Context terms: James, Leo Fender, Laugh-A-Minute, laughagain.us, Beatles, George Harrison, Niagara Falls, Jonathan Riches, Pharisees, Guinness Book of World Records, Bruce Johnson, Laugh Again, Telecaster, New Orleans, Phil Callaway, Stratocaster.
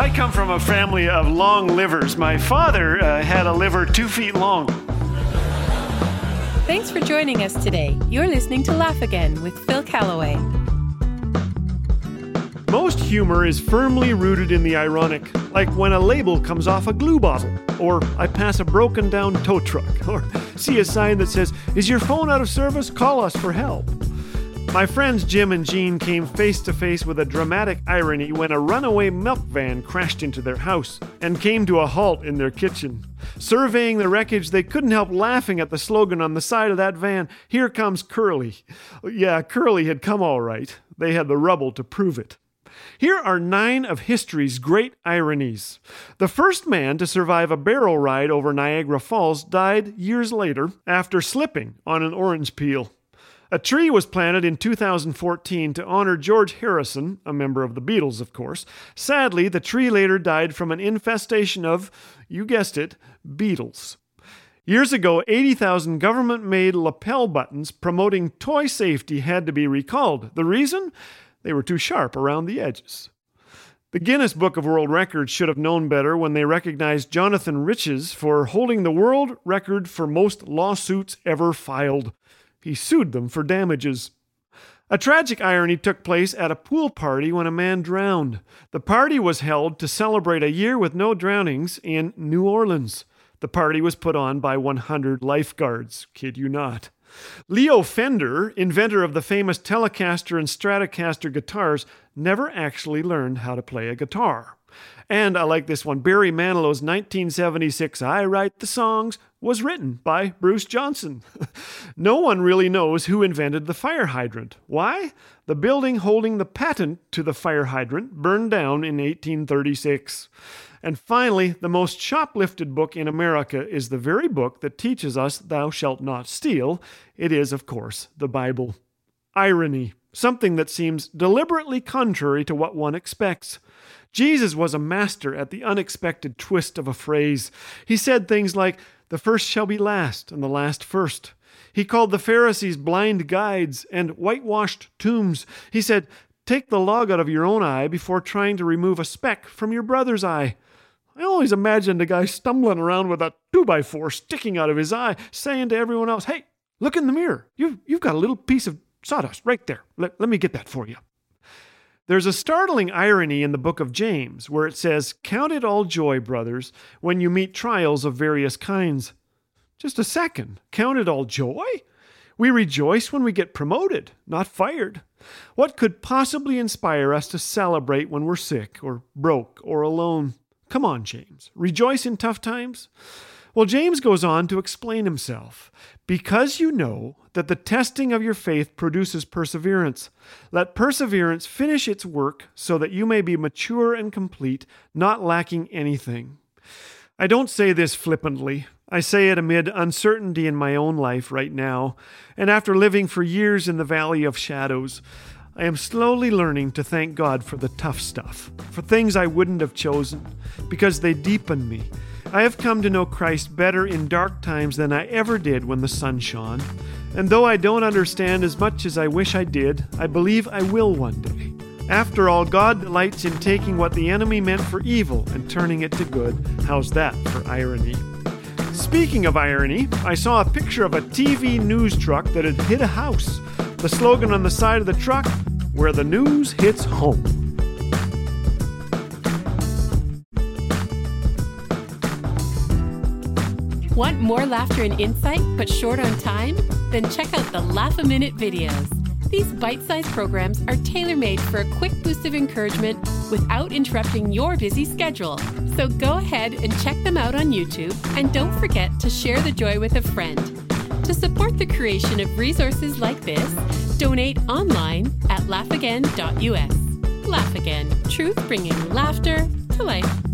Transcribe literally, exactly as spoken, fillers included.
I come from a family of long livers. My father uh, had a liver two feet long. Thanks for joining us today. You're listening to Laugh Again with Phil Callaway. Most humor is firmly rooted in the ironic, like when a label comes off a glue bottle, or I pass a broken down tow truck, or see a sign that says, "Is your phone out of service? Call us for help." My friends Jim and Jean came face to face with a dramatic irony when a runaway milk van crashed into their house and came to a halt in their kitchen. Surveying the wreckage, they couldn't help laughing at the slogan on the side of that van, "Here comes Curly." Yeah, Curly had come all right. They had the rubble to prove it. Here are nine of history's great ironies. The first man to survive a barrel ride over Niagara Falls died years later after slipping on an orange peel. A tree was planted in two thousand fourteen to honor George Harrison, a member of the Beatles, of course. Sadly, the tree later died from an infestation of, you guessed it, beetles. Years ago, eighty thousand government-made lapel buttons promoting toy safety had to be recalled. The reason? They were too sharp around the edges. The Guinness Book of World Records should have known better when they recognized Jonathan Riches for holding the world record for most lawsuits ever filed. He sued them for damages. A tragic irony took place at a pool party when a man drowned. The party was held to celebrate a year with no drownings in New Orleans. The party was put on by one hundred lifeguards. Kid you not. Leo Fender, inventor of the famous Telecaster and Stratocaster guitars, never actually learned how to play a guitar. And I like this one. Barry Manilow's nineteen seventy-six I Write the Songs was written by Bruce Johnson. No one really knows who invented the fire hydrant. Why? The building holding the patent to the fire hydrant burned down in eighteen thirty-six. And finally, the most shoplifted book in America is the very book that teaches us thou shalt not steal. It is, of course, the Bible. Irony, something that seems deliberately contrary to what one expects. Jesus was a master at the unexpected twist of a phrase. He said things like, "The first shall be last, and the last first." He called the Pharisees blind guides and whitewashed tombs. He said, "Take the log out of your own eye before trying to remove a speck from your brother's eye." I always imagined a guy stumbling around with a two by four sticking out of his eye, saying to everyone else, "Hey, look in the mirror. You've, you've got a little piece of sawdust right there. Let, let me get that for you." There's a startling irony in the book of James where it says, "Count it all joy, brothers, when you meet trials of various kinds." Just a second. Count it all joy? We rejoice when we get promoted, not fired. What could possibly inspire us to celebrate when we're sick or broke or alone? Come on, James. Rejoice in tough times? Well, James goes on to explain himself. "Because you know that the testing of your faith produces perseverance. Let perseverance finish its work so that you may be mature and complete, not lacking anything." I don't say this flippantly. I say it amid uncertainty in my own life right now, and after living for years in the valley of shadows, I am slowly learning to thank God for the tough stuff, for things I wouldn't have chosen, because they deepen me. I have come to know Christ better in dark times than I ever did when the sun shone. And though I don't understand as much as I wish I did, I believe I will one day. After all, God delights in taking what the enemy meant for evil and turning it to good. How's that for irony? Speaking of irony, I saw a picture of a T V news truck that had hit a house. The slogan on the side of the truck, "Where the news hits home." Want more laughter and insight, but short on time? Then check out the Laugh-A-Minute videos. These bite-sized programs are tailor-made for a quick boost of encouragement without interrupting your busy schedule. So go ahead and check them out on YouTube, and don't forget to share the joy with a friend. To support the creation of resources like this, donate online at laugh again dot u s. Laugh Again, truth bringing laughter to life.